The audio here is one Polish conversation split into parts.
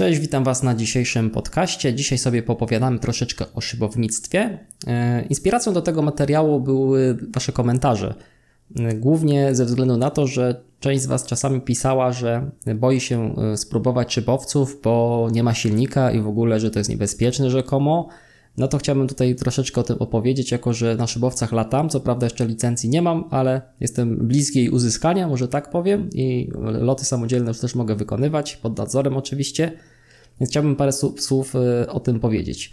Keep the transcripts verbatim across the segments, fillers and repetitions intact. Cześć, witam Was na dzisiejszym podcaście. Dzisiaj sobie popowiadamy troszeczkę o szybownictwie. Inspiracją do tego materiału były Wasze komentarze. Głównie ze względu na to, że część z Was czasami pisała, że boi się spróbować szybowców, bo nie ma silnika i w ogóle, że to jest niebezpieczne rzekomo. No to chciałbym tutaj troszeczkę o tym opowiedzieć, jako że na szybowcach latam. Co prawda jeszcze licencji nie mam, ale jestem bliski jej uzyskania, może tak powiem. I loty samodzielne już też mogę wykonywać, pod nadzorem oczywiście. Więc chciałbym parę słów o tym powiedzieć.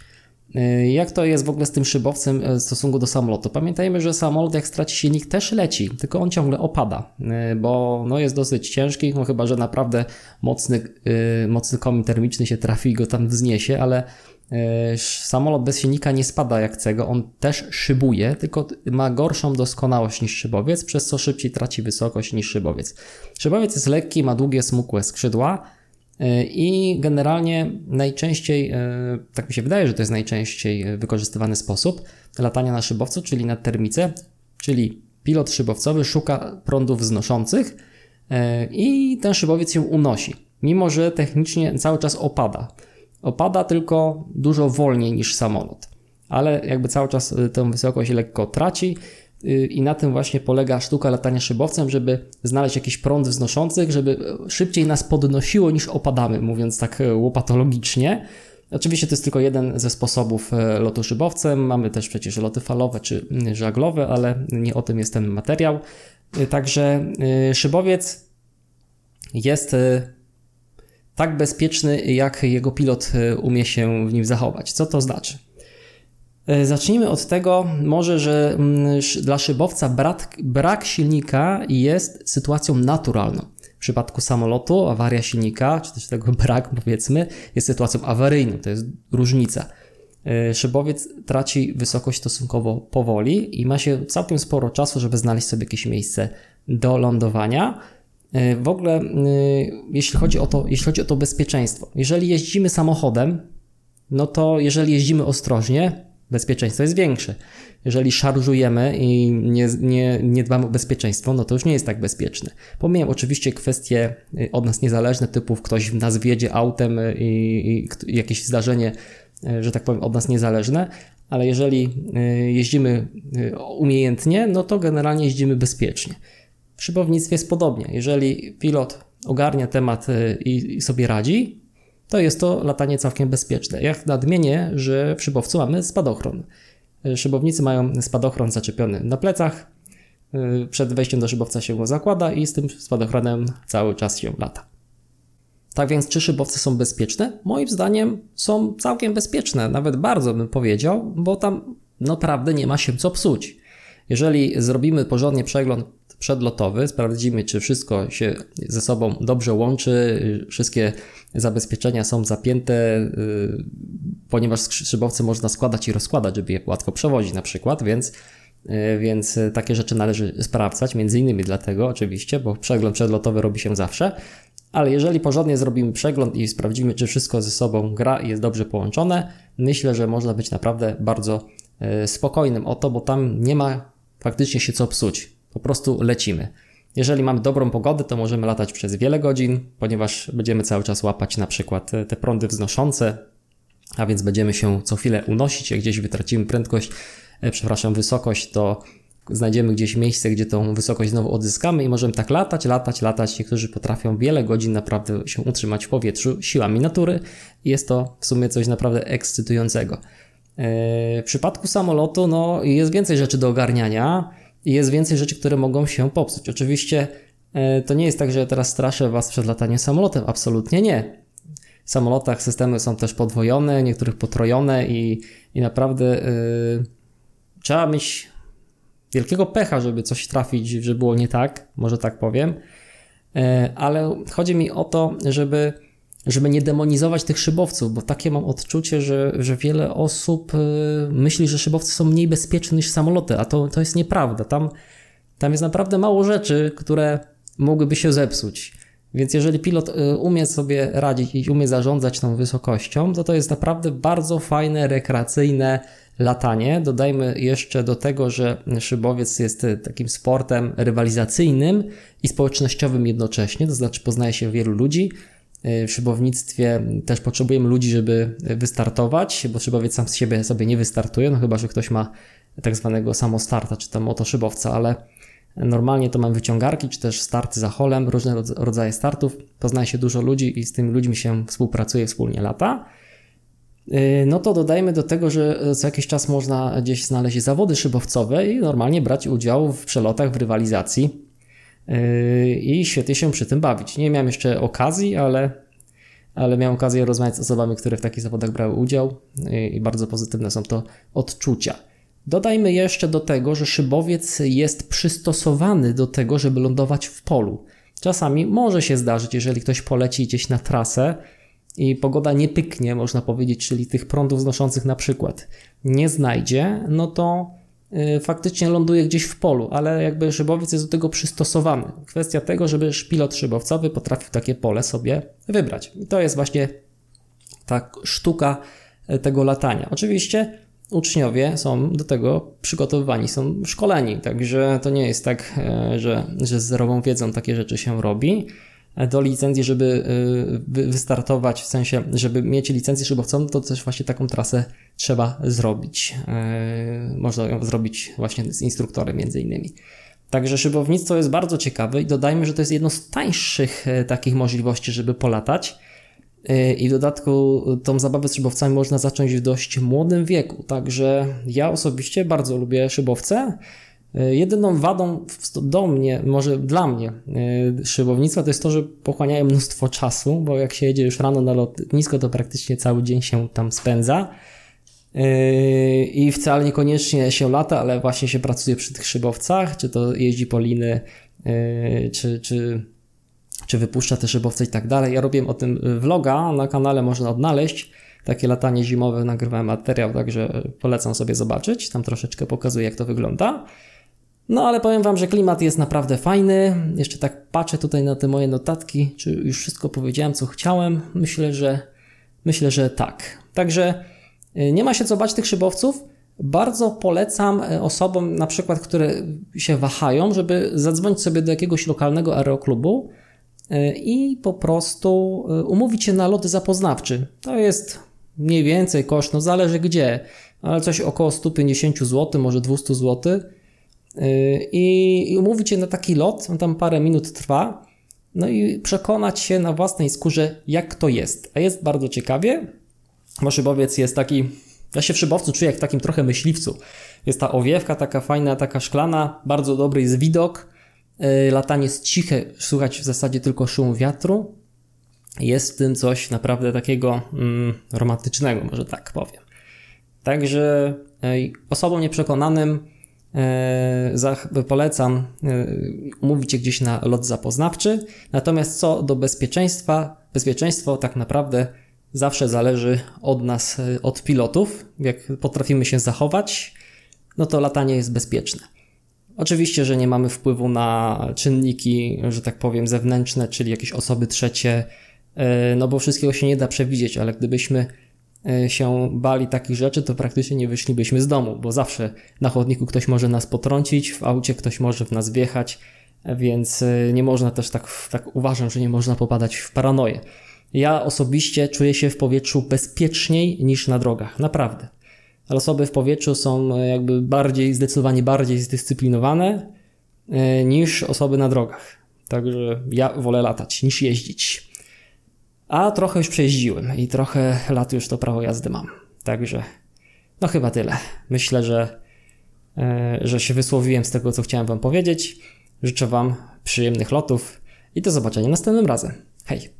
Jak to jest w ogóle z tym szybowcem w stosunku do samolotu? Pamiętajmy, że samolot jak straci silnik też leci, tylko on ciągle opada, bo no jest dosyć ciężki, no chyba że naprawdę mocny, mocny komin termiczny się trafi i go tam wzniesie, ale samolot bez silnika nie spada jak cego, on też szybuje, tylko ma gorszą doskonałość niż szybowiec, przez co szybciej traci wysokość niż szybowiec. Szybowiec jest lekki, ma długie, smukłe skrzydła. I generalnie najczęściej, tak mi się wydaje, że to jest najczęściej wykorzystywany sposób latania na szybowcu, czyli na termice, czyli pilot szybowcowy szuka prądów wznoszących i ten szybowiec się unosi, mimo że technicznie cały czas opada. Opada tylko dużo wolniej niż samolot, ale jakby cały czas tę wysokość lekko traci. I na tym właśnie polega sztuka latania szybowcem, żeby znaleźć jakiś prąd wznoszących, żeby szybciej nas podnosiło niż opadamy, mówiąc tak łopatologicznie. Oczywiście to jest tylko jeden ze sposobów lotu szybowcem, mamy też przecież loty falowe czy żaglowe, ale nie o tym jest ten materiał. Także szybowiec jest tak bezpieczny, jak jego pilot umie się w nim zachować. Co to znaczy? Zacznijmy od tego może, że dla szybowca brak, brak silnika jest sytuacją naturalną. W przypadku samolotu awaria silnika, czy też tego brak powiedzmy, jest sytuacją awaryjną, to jest różnica. Szybowiec traci wysokość stosunkowo powoli i ma się całkiem sporo czasu, żeby znaleźć sobie jakieś miejsce do lądowania. W ogóle jeśli chodzi o to, jeśli chodzi o to bezpieczeństwo, jeżeli jeździmy samochodem, no to jeżeli jeździmy ostrożnie, bezpieczeństwo jest większe. Jeżeli szarżujemy i nie, nie, nie dbamy o bezpieczeństwo, no to już nie jest tak bezpieczne. Pomijam oczywiście kwestie od nas niezależne, typu ktoś nas wjedzie autem i, i jakieś zdarzenie, że tak powiem, od nas niezależne, ale jeżeli jeździmy umiejętnie, no to generalnie jeździmy bezpiecznie. W szybownictwie jest podobnie. Jeżeli pilot ogarnia temat i, i sobie radzi, to jest to latanie całkiem bezpieczne. Ja nadmienię, że w szybowcu mamy spadochron. Szybownicy mają spadochron zaczepiony na plecach, przed wejściem do szybowca się go zakłada i z tym spadochronem cały czas się lata. Tak więc czy szybowce są bezpieczne? Moim zdaniem są całkiem bezpieczne, nawet bardzo bym powiedział, bo tam naprawdę nie ma się co psuć. Jeżeli zrobimy porządnie przegląd przedlotowy, sprawdzimy, czy wszystko się ze sobą dobrze łączy, wszystkie zabezpieczenia są zapięte, yy, ponieważ szybowce można składać i rozkładać, żeby je łatwo przewozić na przykład, więc, yy, więc takie rzeczy należy sprawdzać, między innymi dlatego oczywiście, bo przegląd przedlotowy robi się zawsze, ale jeżeli porządnie zrobimy przegląd i sprawdzimy, czy wszystko ze sobą gra i jest dobrze połączone, myślę, że można być naprawdę bardzo yy, spokojnym o to, bo tam nie ma faktycznie się co psuć. Po prostu lecimy. Jeżeli mamy dobrą pogodę, to możemy latać przez wiele godzin, ponieważ będziemy cały czas łapać na przykład te prądy wznoszące, a więc będziemy się co chwilę unosić. Jak gdzieś wytracimy prędkość, przepraszam, wysokość, to znajdziemy gdzieś miejsce, gdzie tą wysokość znowu odzyskamy i możemy tak latać, latać, latać. Niektórzy potrafią wiele godzin naprawdę się utrzymać w powietrzu siłami natury. Jest to w sumie coś naprawdę ekscytującego. W przypadku samolotu no, jest więcej rzeczy do ogarniania. I jest więcej rzeczy, które mogą się popsuć. Oczywiście to nie jest tak, że teraz straszę Was przed lataniem samolotem. Absolutnie nie. W samolotach systemy są też podwojone, niektórych potrojone i, i naprawdę yy, trzeba mieć wielkiego pecha, żeby coś trafić, że było nie tak, może tak powiem. Yy, ale chodzi mi o to, żeby, żeby nie demonizować tych szybowców, bo takie mam odczucie, że, że wiele osób myśli, że szybowce są mniej bezpieczne niż samoloty, a to, to jest nieprawda. Tam, tam jest naprawdę mało rzeczy, które mogłyby się zepsuć. Więc jeżeli pilot umie sobie radzić i umie zarządzać tą wysokością, to to jest naprawdę bardzo fajne, rekreacyjne latanie. Dodajmy jeszcze do tego, że szybowiec jest takim sportem rywalizacyjnym i społecznościowym jednocześnie, to znaczy poznaje się wielu ludzi, w szybownictwie też potrzebujemy ludzi, żeby wystartować, bo szybowiec sam z siebie sobie nie wystartuje, no chyba że ktoś ma tak zwanego samostarta, czy tam motoszybowca, ale normalnie to mamy wyciągarki, czy też starty za holem, różne rodzaje startów, poznaje się dużo ludzi i z tymi ludźmi się współpracuje, wspólnie lata. No to dodajmy do tego, że co jakiś czas można gdzieś znaleźć zawody szybowcowe i normalnie brać udział w przelotach, w rywalizacji i świetnie się przy tym bawić. Nie miałem jeszcze okazji, ale, ale miałem okazję rozmawiać z osobami, które w takich zawodach brały udział i bardzo pozytywne są to odczucia. Dodajmy jeszcze do tego, że szybowiec jest przystosowany do tego, żeby lądować w polu. Czasami może się zdarzyć, jeżeli ktoś poleci gdzieś na trasę i pogoda nie pyknie, można powiedzieć, czyli tych prądów znoszących na przykład nie znajdzie, no to faktycznie ląduje gdzieś w polu, ale jakby szybowiec jest do tego przystosowany. Kwestia tego, żeby pilot szybowcowy potrafił takie pole sobie wybrać. I to jest właśnie ta sztuka tego latania. Oczywiście uczniowie są do tego przygotowywani, są szkoleni, także to nie jest tak, że, że z zerową wiedzą takie rzeczy się robi. Do licencji, żeby wystartować, w sensie, żeby mieć licencję szybowcową, to też właśnie taką trasę trzeba zrobić. Można ją zrobić właśnie z instruktorem między innymi. Także szybownictwo jest bardzo ciekawe i dodajmy, że to jest jedno z tańszych takich możliwości, żeby polatać. I w dodatku tą zabawę z szybowcami można zacząć w dość młodym wieku. Także ja osobiście bardzo lubię szybowce. Jedyną wadą do mnie, może dla mnie szybownictwa to jest to, że pochłaniają mnóstwo czasu, bo jak się jedzie już rano na lotnisko, to praktycznie cały dzień się tam spędza i wcale niekoniecznie się lata, ale właśnie się pracuje przy tych szybowcach, czy to jeździ po liny, czy, czy, czy wypuszcza te szybowce i tak dalej. Ja robiłem o tym vloga, na kanale można odnaleźć. Takie latanie zimowe, nagrywałem materiał, także polecam sobie zobaczyć. Tam troszeczkę pokazuję, jak to wygląda. No ale powiem Wam, że klimat jest naprawdę fajny. Jeszcze tak patrzę tutaj na te moje notatki, czy już wszystko powiedziałem, co chciałem. Myślę, że, myślę, że tak. Także nie ma się co bać tych szybowców. Bardzo polecam osobom, na przykład, które się wahają, żeby zadzwonić sobie do jakiegoś lokalnego aeroklubu i po prostu umówić się na lot zapoznawczy. To jest mniej więcej koszt, no zależy gdzie, ale coś około sto pięćdziesiąt złotych, może dwieście złotych. I umówić się na taki lot, on tam parę minut trwa, no i przekonać się na własnej skórze, jak to jest. A jest bardzo ciekawie, bo szybowiec jest taki, ja się w szybowcu czuję jak w takim trochę myśliwcu. Jest ta owiewka taka fajna, taka szklana, bardzo dobry jest widok, latanie jest ciche, słychać w zasadzie tylko szum wiatru. Jest w tym coś naprawdę takiego mm, romantycznego, może tak powiem. Także e, osobom nieprzekonanym e, za, polecam e, umówić się gdzieś na lot zapoznawczy. Natomiast co do bezpieczeństwa, bezpieczeństwo tak naprawdę zawsze zależy od nas, e, od pilotów. Jak potrafimy się zachować, no to latanie jest bezpieczne. Oczywiście, że nie mamy wpływu na czynniki, że tak powiem, zewnętrzne, czyli jakieś osoby trzecie, no bo wszystkiego się nie da przewidzieć, ale gdybyśmy się bali takich rzeczy, to praktycznie nie wyszlibyśmy z domu, bo zawsze na chodniku ktoś może nas potrącić, w aucie ktoś może w nas wjechać, więc nie można też tak, tak uważam, że nie można popadać w paranoję. Ja osobiście czuję się w powietrzu bezpieczniej niż na drogach, naprawdę. Ale osoby w powietrzu są jakby bardziej, zdecydowanie bardziej zdyscyplinowane niż osoby na drogach. Także ja wolę latać niż jeździć. A trochę już przejeździłem i trochę lat już to prawo jazdy mam. Także no chyba tyle. Myślę, że, e, że się wysłowiłem z tego, co chciałem Wam powiedzieć. Życzę Wam przyjemnych lotów i do zobaczenia następnym razem. Hej!